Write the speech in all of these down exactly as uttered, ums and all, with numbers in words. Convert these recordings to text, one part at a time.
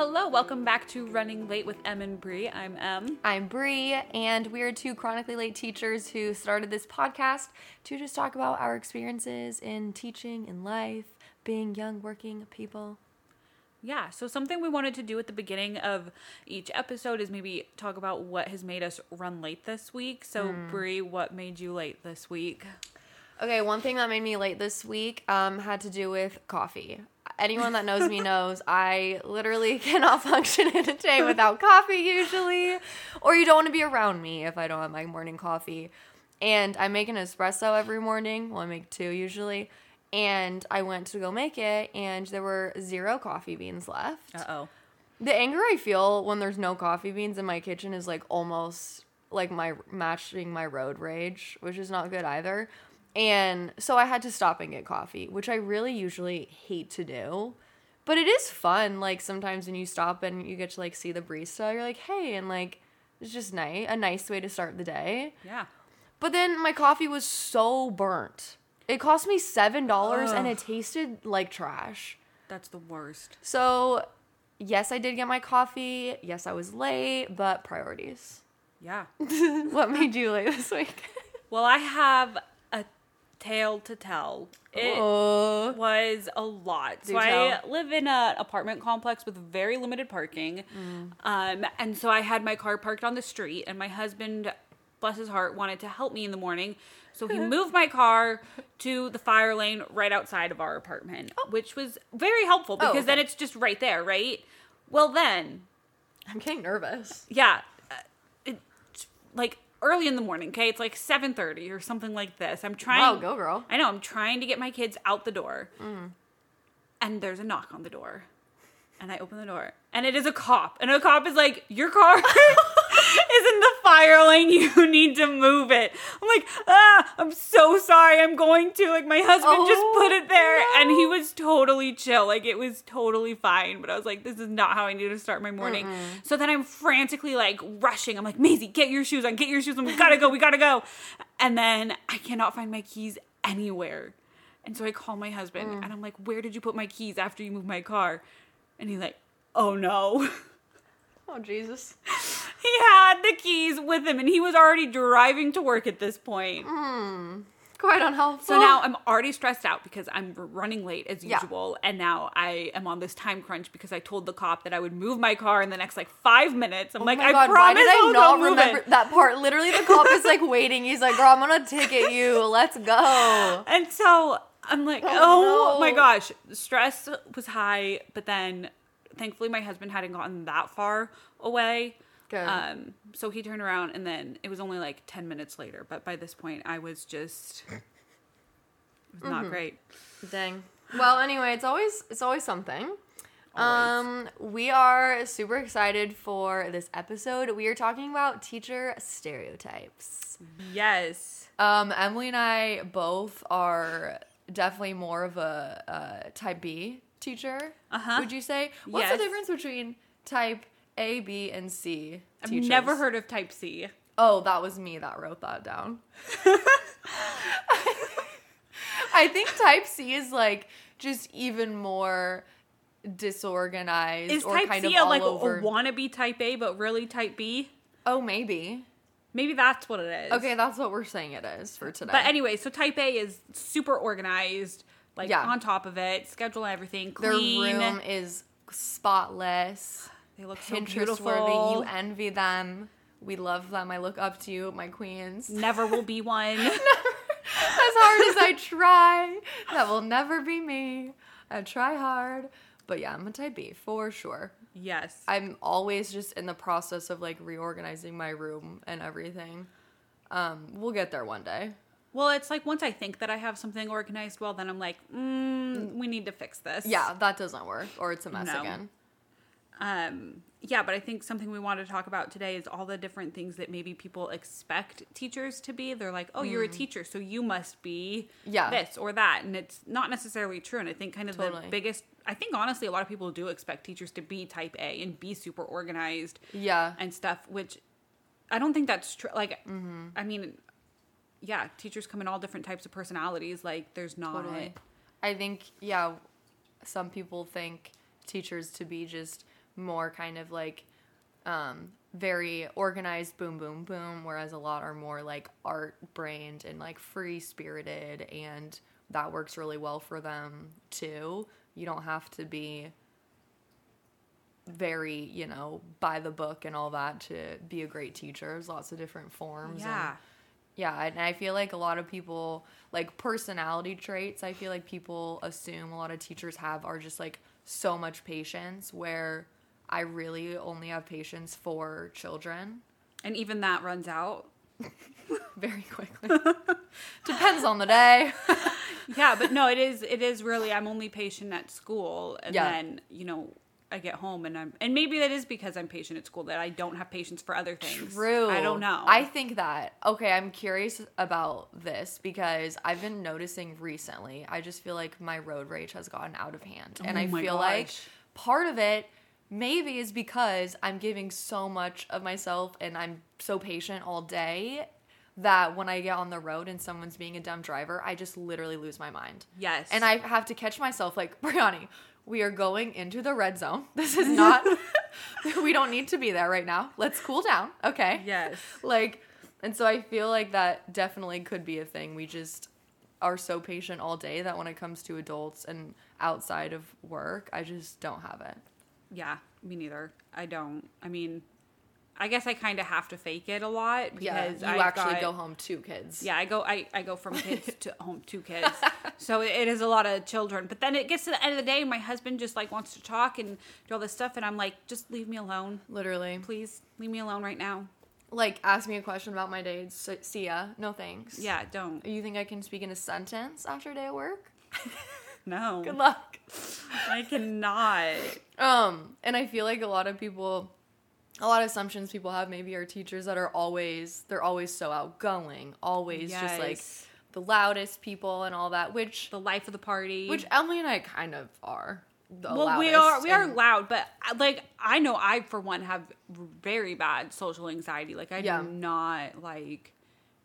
Hello, welcome back to Running Late with Em and Bree. I'm Em. I'm Bree, and we are two chronically late teachers who started this podcast to just talk about our experiences in teaching, in life, being young, working people. Yeah, so something we wanted to do at the beginning of each episode is maybe talk about what has made us run late this week. So, mm. Bree, what made you late this week? Okay, one thing that made me late this week um, had to do with coffee. Anyone that knows me knows I literally cannot function in a day without coffee usually. Or you don't want to be around me if I don't have my morning coffee. And I make an espresso every morning. Well, I make two usually. And I went to go make it, and there were zero coffee beans left. Uh-oh. The anger I feel when there's no coffee beans in my kitchen is like almost like my matching my road rage, which is not good either. And so I had to stop and get coffee, which I really usually hate to do. But it is fun, like, sometimes when you stop and you get to, like, see the barista, you're like, hey, and, like, it's just nice, a nice way to start the day. Yeah. But then my coffee was so burnt. It cost me seven dollars, ugh, and it tasted like trash. That's the worst. So, yes, I did get my coffee. Yes, I was late, but priorities. Yeah. What made you late this week? Well, I have tale to tell. It oh. was a lot. Do so tell. I live in an apartment complex with very limited parking. Mm. Um, and so I had my car parked on the street, and my husband, bless his heart, wanted to help me in the morning. So he moved my car to the fire lane right outside of our apartment, oh. which was very helpful because oh, okay. then it's just right there, right? Well, then. I'm getting nervous. Yeah. Uh, it's like early in the morning, okay? It's like seven thirty or something like this. I'm trying... Wow, go girl. I know. I'm trying to get my kids out the door. Mm. And there's a knock on the door. And I open the door. And it is a cop. And a cop is like, your car is in the fire lane. You need to move it. I'm like, ah, I'm so sorry. I'm going to. Like, my husband oh, just put it there. No. And he was totally chill. Like, it was totally fine. But I was like, this is not how I need to start my morning. Mm-mm. So then I'm frantically, like, rushing. I'm like, Maisie, get your shoes on. Get your shoes on. We gotta go. We gotta go. And then I cannot find my keys anywhere. And so I call my husband. Mm. And I'm like, where did you put my keys after you moved my car? And he's like, oh, no. Oh, Jesus. He had the keys with him, and he was already driving to work at this point. Mm, quite unhelpful. So now I'm already stressed out because I'm running late as usual, yeah. and now I am on this time crunch because I told the cop that I would move my car in the next, like, five minutes. I'm oh like, I God, promise why did I I'll not remember it. That part. Literally, the cop is, like, waiting. He's like, girl, I'm going to ticket you. Let's go. And so I'm like, oh, oh no. my gosh. Stress was high, but then thankfully my husband hadn't gotten that far away. Good. Um, so he turned around, and then it was only like ten minutes later. But by this point, I was just, it was mm-hmm. not great. Dang. Well, anyway, it's always, it's always something. Always. Um, we are super excited for this episode. We are talking about teacher stereotypes. Yes. Um, Emily and I both are definitely more of a, uh, type B teacher. Uh-huh. Would you say? What's yes. the difference between type A, B, and C teachers? I've never heard of type C. Oh, that was me that wrote that down. I think type C is, like, just even more disorganized is or type kind C of all like over. Is type C like a wannabe type A but really type B? Oh, maybe. Maybe that's what it is. Okay, that's what we're saying it is for today. But anyway, so type A is super organized, like yeah. on top of it, schedule everything, clean. Their room is spotless. They look so beautiful. You envy them. We love them. I look up to you, my queens. Never will be one. Never. As hard as I try, that will never be me. I try hard. But yeah, I'm a type B for sure. Yes. I'm always just in the process of, like, reorganizing my room and everything. Um, we'll get there one day. Well, it's like once I think that I have something organized well, then I'm like, mm, we need to fix this. Yeah, that doesn't work. Or it's a mess no. again. Um, yeah, but I think something we want to talk about today is all the different things that maybe people expect teachers to be. They're like, oh, mm. you're a teacher, so you must be yeah. this or that. And it's not necessarily true. And I think kind of totally. the biggest, I think honestly, a lot of people do expect teachers to be type A and be super organized yeah. and stuff, which I don't think that's true. Like, mm-hmm. I mean, yeah, teachers come in all different types of personalities. Like, there's not. Totally. I think, yeah, some people think teachers to be just more kind of like um, very organized, boom, boom, boom, whereas a lot are more like art-brained and like free-spirited, and that works really well for them too. You don't have to be very, you know, by the book and all that to be a great teacher. There's lots of different forms. Yeah. And, yeah, and I feel like a lot of people, like personality traits, I feel like people assume a lot of teachers have are just like so much patience, where I really only have patience for children. And even that runs out. Very quickly. Depends on the day. Yeah, but no, it is, it is really, I'm only patient at school, and yeah. then, you know, I get home and I'm, and maybe that is because I'm patient at school that I don't have patience for other things. True. I don't know. I think that, okay, I'm curious about this because I've been noticing recently, I just feel like my road rage has gotten out of hand. And oh I feel gosh. like part of it maybe is because I'm giving so much of myself and I'm so patient all day that when I get on the road and someone's being a dumb driver, I just literally lose my mind. Yes. And I have to catch myself like, Brianni, we are going into the red zone. This is not, we don't need to be there right now. Let's cool down. Okay. Yes. Like, and so I feel like that definitely could be a thing. We just are so patient all day that when it comes to adults and outside of work, I just don't have it. Yeah, me neither. I don't. I mean, I guess I kind of have to fake it a lot because yeah, you I've actually got, go home to kids. Yeah, I go I, I go from kids to home to kids. So it, it is a lot of children. But then it gets to the end of the day, my husband just like wants to talk and do all this stuff, and I'm like, just leave me alone. Literally. Please, leave me alone right now. Like, ask me a question about my day. So, see ya. No thanks. Yeah, don't. You think I can speak in a sentence after a day at work? No. Good luck. I cannot. Um, and I feel like a lot of people... A lot of assumptions people have maybe are teachers that are always, they're always so outgoing, always yes. just like the loudest people and all that, which. The life of the party. Which Emily and I kind of are the well, loudest. Well, we are, we are loud, but like, I know I, for one, have very bad social anxiety. Like, I yeah. do not like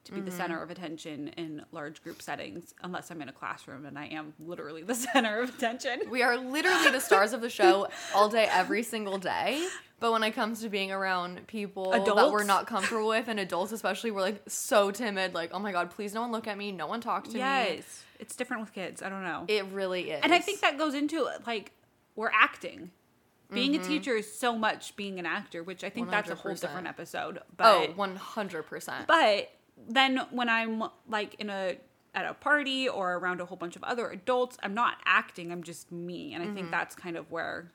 to be mm-hmm. the center of attention in large group settings unless I'm in a classroom, and I am literally the center of attention. We are literally the stars of the show all day, every single day. But when it comes to being around people adults? that we're not comfortable with, and adults especially, we're like so timid. Like, oh my God, please no one look at me. No one talk to yes. me. Yes. It's different with kids. I don't know. It really is. And I think that goes into like, we're acting. Being mm-hmm. a teacher is so much being an actor, which I think one hundred percent that's a whole different episode. But, oh, one hundred percent. But... Then when I'm like in a at a party or around a whole bunch of other adults, I'm not acting. I'm just me, and I mm-hmm. think that's kind of where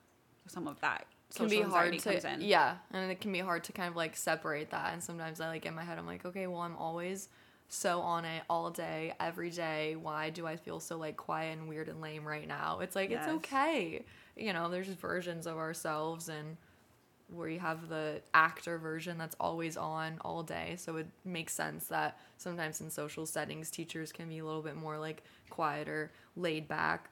some of that social can be hard to, comes in. Yeah, and it can be hard to kind of like separate that. And sometimes I like in my head, I'm like, okay, well, I'm always so on it all day, every day. Why do I feel so like quiet and weird and lame right now? It's like yes. it's okay. You know, there's versions of ourselves and. Where you have the actor version that's always on all day. So it makes sense that sometimes in social settings, teachers can be a little bit more like quieter, laid back.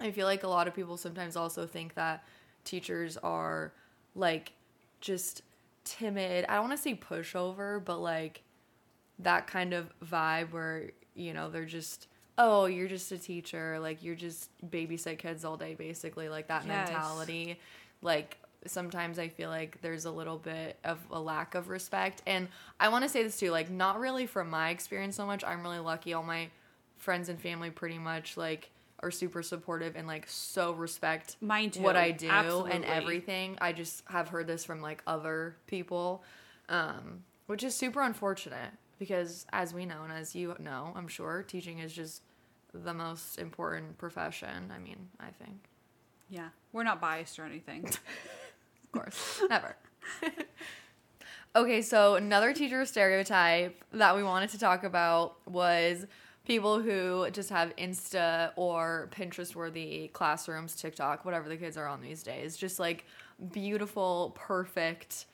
I feel like a lot of people sometimes also think that teachers are like just timid. I don't want to say pushover, but like that kind of vibe where, you know, they're just, oh, you're just a teacher. Like you're just babysit kids all day, basically, like that yes. mentality. Like, sometimes I feel like there's a little bit of a lack of respect. And I want to say this too, like not really from my experience so much. I'm really lucky. All my friends and family pretty much like are super supportive and like so respect Mine too. what I do Absolutely. and everything. I just have heard this from like other people, um, which is super unfortunate because as we know and as you know, I'm sure teaching is just the most important profession. I mean, I think. Yeah. We're not biased or anything. Of course. Never. Okay, so another teacher stereotype that we wanted to talk about was people who just have Insta or Pinterest-worthy classrooms, TikTok, whatever the kids are on these days. Just, like, beautiful, perfect,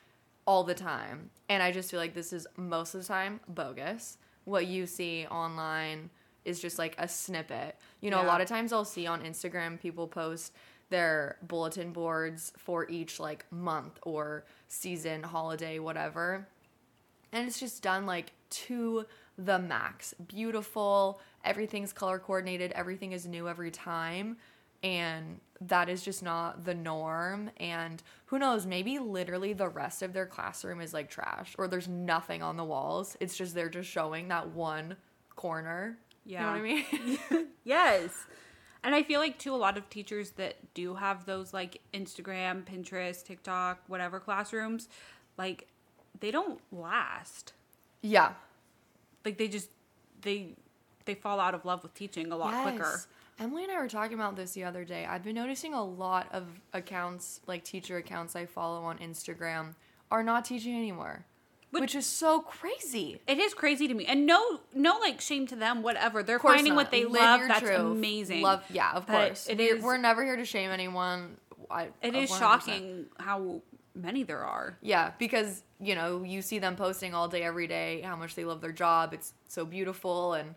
all the time. And I just feel like this is most of the time bogus. What you see online is just, like, a snippet. You know, yeah. a lot of times I'll see on Instagram people post their bulletin boards for each like month or season, holiday, whatever. And it's just done like to the max. Beautiful. Everything's color coordinated. Everything is new every time. and that is just not the norm. And who knows, maybe literally the rest of their classroom is like trash, or there's nothing on the walls. It's just they're just showing that one corner. Yeah. You know what I mean? Yes. And I feel like, too, a lot of teachers that do have those, like, Instagram, Pinterest, TikTok, whatever classrooms, like, they don't last. Yeah. Like, they just, they they fall out of love with teaching a lot yes. quicker. Emily and I were talking about this the other day. I've been noticing a lot of accounts, like, teacher accounts I follow on Instagram are not teaching anymore. But which is so crazy. It is crazy to me. And no, no, like, shame to them, whatever. They're finding not. what they love. That's truth. amazing. Love, yeah, of but course. It is, we're never here to shame anyone. I, it is one hundred percent shocking how many there are. Yeah, because, you know, you see them posting all day, every day, how much they love their job. It's so beautiful and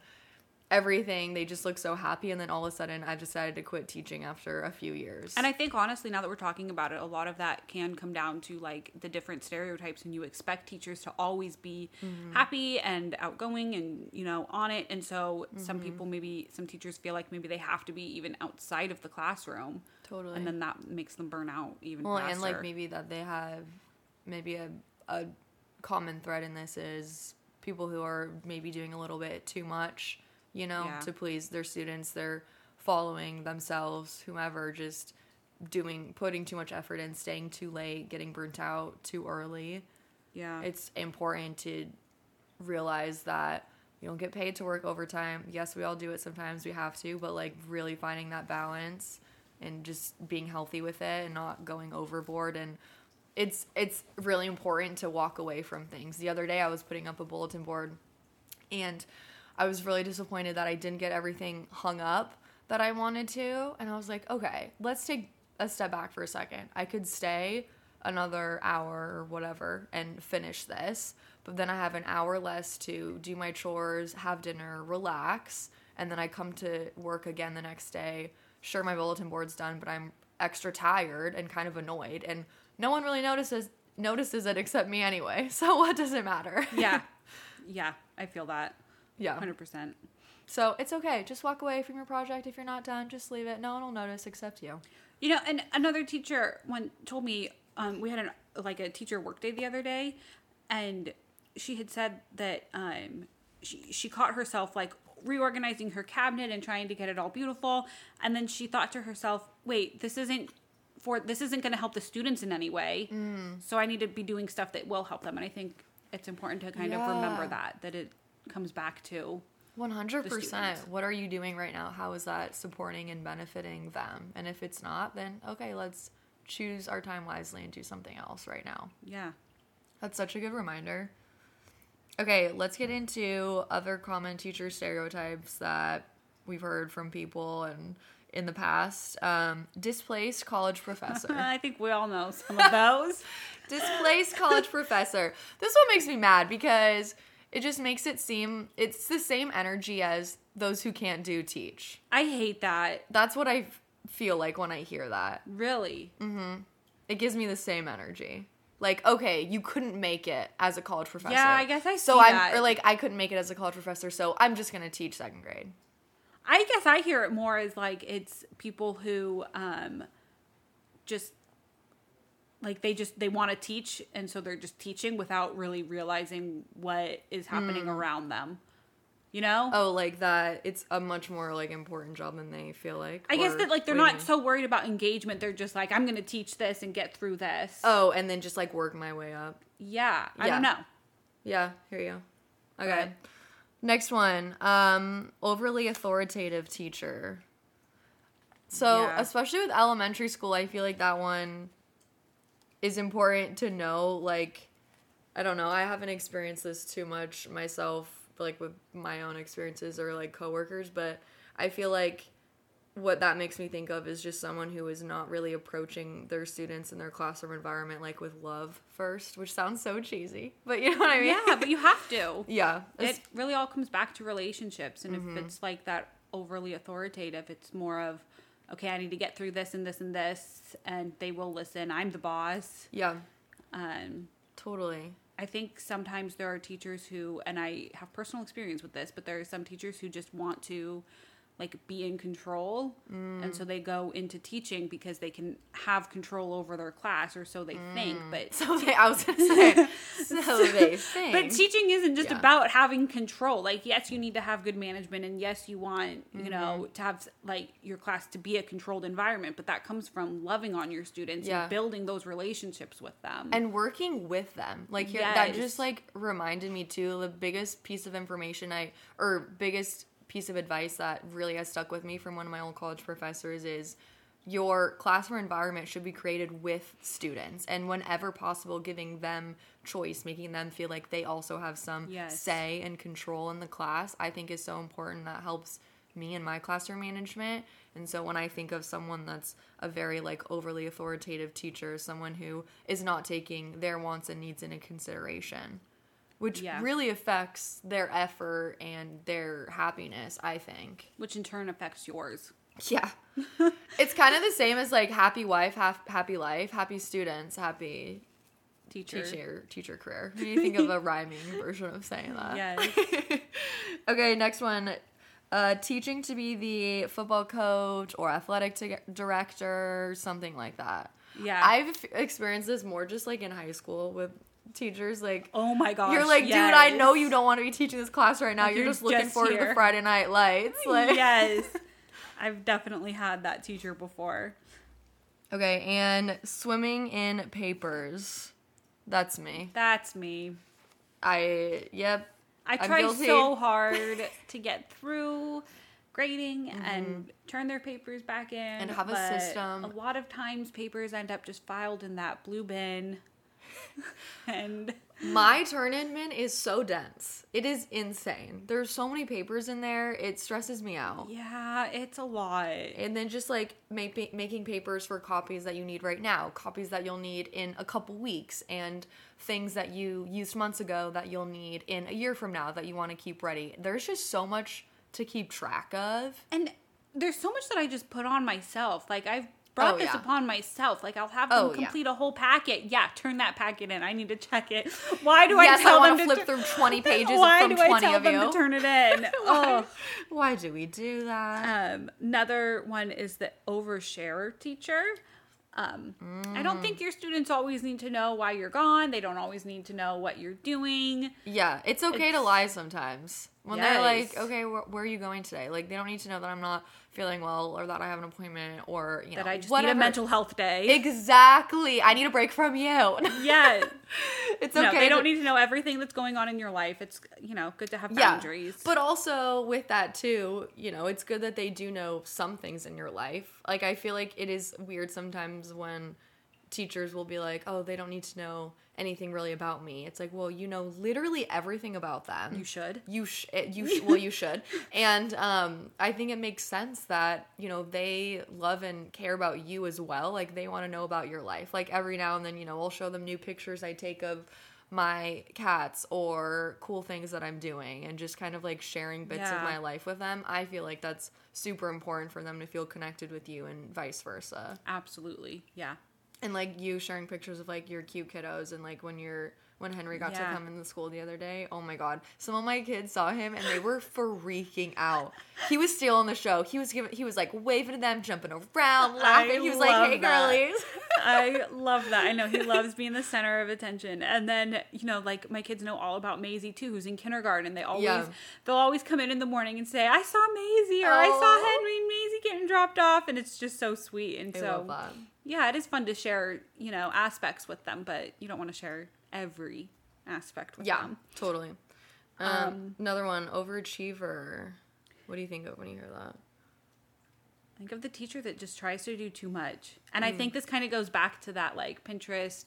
everything. They just look so happy. And then all of a sudden, I've decided to quit teaching after a few years. And I think, honestly, now that we're talking about it, a lot of that can come down to, like, the different stereotypes, and you expect teachers to always be mm-hmm. happy and outgoing and, you know, on it. And so mm-hmm. some people, maybe some teachers feel like maybe they have to be even outside of the classroom. Totally. And then that makes them burn out even well, faster. And, like, maybe that they have maybe a, a common thread in this is people who are maybe doing a little bit too much, you know, yeah. to please their students. They're following themselves, whomever, just doing, putting too much effort in, staying too late, getting burnt out too early. Yeah. It's important to realize that you don't get paid to work overtime. Yes, we all do it sometimes. We have to, but, like, really finding that balance and just being healthy with it and not going overboard. And it's, it's really important to walk away from things. The other day I was putting up a bulletin board, and I was really disappointed that I didn't get everything hung up that I wanted to. And I was like, okay, let's take a step back for a second. I could stay another hour or whatever and finish this, but then I have an hour less to do my chores, have dinner, relax, and then I come to work again the next day. Sure, my bulletin board's done, but I'm extra tired and kind of annoyed, and no one really notices notices it except me anyway. So what does it matter? Yeah. Yeah, I feel that. Yeah. one hundred percent. So it's okay. Just walk away from your project. If you're not done, just leave it. No one will notice except you. You know, and another teacher one told me, um, we had an, like a teacher work day the other day, and she had said that um, she, she caught herself, like, reorganizing her cabinet and trying to get it all beautiful. And then she thought to herself, wait, this isn't for, this isn't going to help the students in any way. Mm. So I need to be doing stuff that will help them. And I think it's important to kind yeah. of remember that, that it comes back to one hundred percent. What are you doing right now? How is that supporting and benefiting them? And if it's not, then okay, let's choose our time wisely and do something else right now. Yeah. That's such a good reminder. Okay, let's get into other common teacher stereotypes that we've heard from people and in the past. Um, displaced college professor. I think we all know some of those. Displaced college professor. This one makes me mad because it just makes it seem it's the same energy as those who can't do teach. I hate that. That's what I f- feel like when I hear that. Really? Mm-hmm. It gives me the same energy. Like, okay, you couldn't make it as a college professor. Yeah, I guess I see so I'm, that. Or like, I couldn't make it as a college professor, so I'm just going to teach second grade. I guess I hear it more as like it's people who um, just... Like, they just, they want to teach, and so they're just teaching without really realizing what is happening mm. around them, you know? Oh, like that, it's a much more, like, important job than they feel like. I or, guess that, like, they're not so worried about engagement. They're just like, I'm going to teach this and get through this. Oh, and then just, like, work my way up. Yeah. I yeah. don't know. Yeah, here you go. Okay. Next one. Um, overly authoritative teacher. So, yeah. especially with elementary school, I feel like that one is important to know. Like, I don't know, I haven't experienced this too much myself, like with my own experiences or like coworkers, but I feel like what that makes me think of is just someone who is not really approaching their students in their classroom environment like with love first, which sounds so cheesy, but you know what I mean? Yeah, but you have to. Yeah. It really all comes back to relationships, and mm-hmm. if it's like that overly authoritative, it's more of, okay, I need to get through this and this and this, and they will listen. I'm the boss. Yeah. Um, totally. I think sometimes there are teachers who, and I have personal experience with this, but there are some teachers who just want to like be in control. Mm. And so they go into teaching because they can have control over their class, or so they mm. think. But so they, I was going to say, so they think. But teaching isn't just yeah. about having control. Like, yes, you need to have good management, and yes, you want, you mm-hmm. know, to have like your class to be a controlled environment, but that comes from loving on your students yeah. and building those relationships with them. And working with them. Like here, yes. that just like reminded me too, the biggest piece of information I, or biggest piece of advice that really has stuck with me from one of my old college professors is your classroom environment should be created with students, and whenever possible giving them choice, making them feel like they also have some yes. say and control in the class, I think is so important. That helps me in my classroom management. And so when I think of someone that's a very like overly authoritative teacher, someone who is not taking their wants and needs into consideration, which yeah. really affects their effort and their happiness, I think. Which in turn affects yours. Yeah. It's kind of the same as like happy wife, half, happy life, happy students, happy teacher. teacher teacher career. Do you think of a rhyming version of saying that? Yes. Okay, next one. Uh, teaching to be the football coach or athletic t- director, something like that. Yeah. I've experienced this more just like in high school with teachers, like, oh my gosh, you're like, yes. dude, I know you don't want to be teaching this class right now. You're, you're just looking just forward here. to the Friday night lights. Like, yes, I've definitely had that teacher before. Okay, and swimming in papers. That's me. That's me. I yep. I tried so hard to get through grading mm-hmm. and turn their papers back in, and have a system. A lot of times, papers end up just filed in that blue bin. And my turn-in bin is so dense. It is insane. There's so many papers in there. It stresses me out. Yeah, it's a lot. And then just like make, making papers for copies that you need right now, copies that you'll need in a couple weeks, and things that you used months ago that you'll need in a year from now that you want to keep ready. There's just so much to keep track of. And there's so much that I just put on myself. Like I've brought oh, this yeah. upon myself. Like, I'll have them oh, complete yeah. a whole packet. Yeah, turn that packet in. I need to check it. Why do yes, I tell I them to flip tur- through twenty pages why from do I twenty tell of them you? To turn it in? oh, why do we do that? Um, another one is the overshare teacher. Um, mm. I don't think your students always need to know why you're gone. They don't always need to know what you're doing. Yeah, it's okay it's, to lie sometimes. When yes. they're like, okay, wh- where are you going today? Like, they don't need to know that I'm not feeling well, or that I have an appointment, or, you know, that I just whatever. need a mental health day. Exactly. I need a break from you. Yeah. It's okay. No, they to- don't need to know everything that's going on in your life. It's, you know, good to have boundaries. Yeah. But also with that too, you know, it's good that they do know some things in your life. Like, I feel like it is weird sometimes when teachers will be like, oh, they don't need to know anything really about me. It's like, well, you know literally everything about them. You should. You sh- you sh- well, you should. And um, I think it makes sense that, you know, they love and care about you as well. Like, they want to know about your life. Like, every now and then, you know, I'll show them new pictures I take of my cats or cool things that I'm doing, and just kind of like sharing bits yeah. of my life with them. I feel like that's super important for them to feel connected with you, and vice versa. Absolutely. Yeah. And, like, you sharing pictures of, like, your cute kiddos, and, like, when you're when Henry got yeah. to come in the school the other day, oh, my God. Some of my kids saw him, and they were freaking out. He was stealing the show. He was, giving, he was like, waving to them, jumping around, laughing. I he was like, hey, that. girlies. I love that. I know. He loves being the center of attention. And then, you know, like, my kids know all about Maisie, too, who's in kindergarten. They always, yeah. they'll always come in in the morning and say, I saw Maisie, or oh. I saw Henry and Maisie getting dropped off. And it's just so sweet. And I so. love that. Yeah, it is fun to share, you know, aspects with them, but you don't want to share every aspect with yeah, them. Yeah, totally. Um, um, another one, overachiever. What do you think of when you hear that? Think of the teacher that just tries to do too much. And mm. I think this kind of goes back to that, like, Pinterest,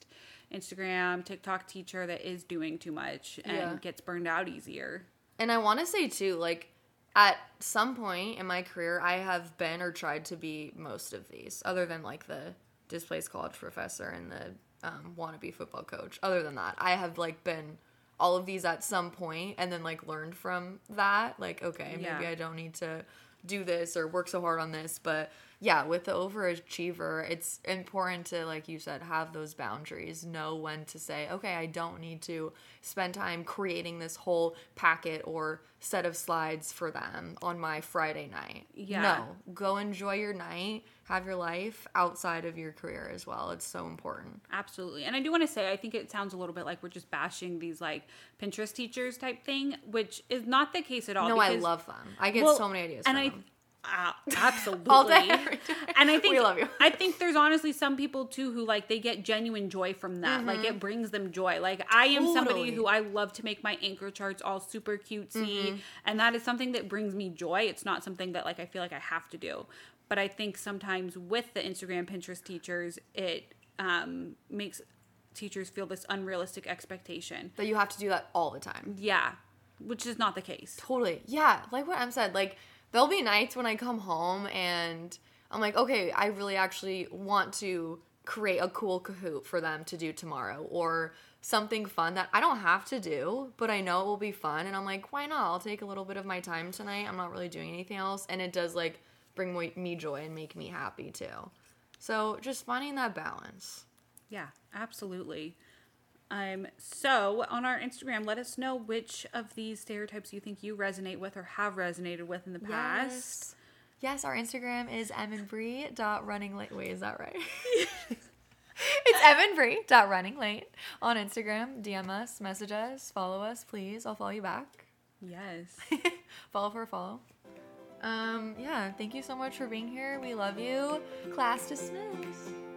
Instagram, TikTok teacher that is doing too much and yeah. gets burned out easier. And I want to say, too, like, at some point in my career, I have been or tried to be most of these, other than, like, the displaced college professor and the um, wannabe football coach. Other than that, I have, like, been all of these at some point, and then, like, learned from that. Like, okay, maybe yeah. I don't need to do this or work so hard on this. But yeah, with the overachiever, it's important to, like you said, have those boundaries. Know when to say, okay, I don't need to spend time creating this whole packet or set of slides for them on my Friday night. Yeah. No, go enjoy your night. Have your life outside of your career as well. It's so important. Absolutely. And I do want to say, I think it sounds a little bit like we're just bashing these like Pinterest teachers type thing, which is not the case at all. No, because, I love them. I get well, so many ideas and from I, them. Uh, absolutely. All day, every day. And I think we love you. I think there's honestly some people too who like they get genuine joy from that. Mm-hmm. Like it brings them joy. Like I am totally. somebody who I love to make my anchor charts all super cutesy, mm-hmm. and that is something that brings me joy. It's not something that like I feel like I have to do. But I think sometimes with the Instagram Pinterest teachers, it um, makes teachers feel this unrealistic expectation that you have to do that all the time. Yeah, which is not the case. Totally. Yeah, like what Em said, like. There'll be nights when I come home and I'm like, okay, I really actually want to create a cool Kahoot for them to do tomorrow or something fun that I don't have to do, but I know it will be fun. And I'm like, why not? I'll take a little bit of my time tonight. I'm not really doing anything else. And it does like bring me joy and make me happy too. So just finding that balance. Yeah, absolutely. Um, so on our Instagram, let us know which of these stereotypes you think you resonate with or have resonated with in the past. Yes, yes, our Instagram is emandbri dot runninglate. Wait, is that right? It's emandbri dot runninglate on Instagram. D M us, message us, follow us, please. I'll follow you back. Yes. Follow for a follow. Um, yeah, thank you so much for being here. We love you. Class dismissed.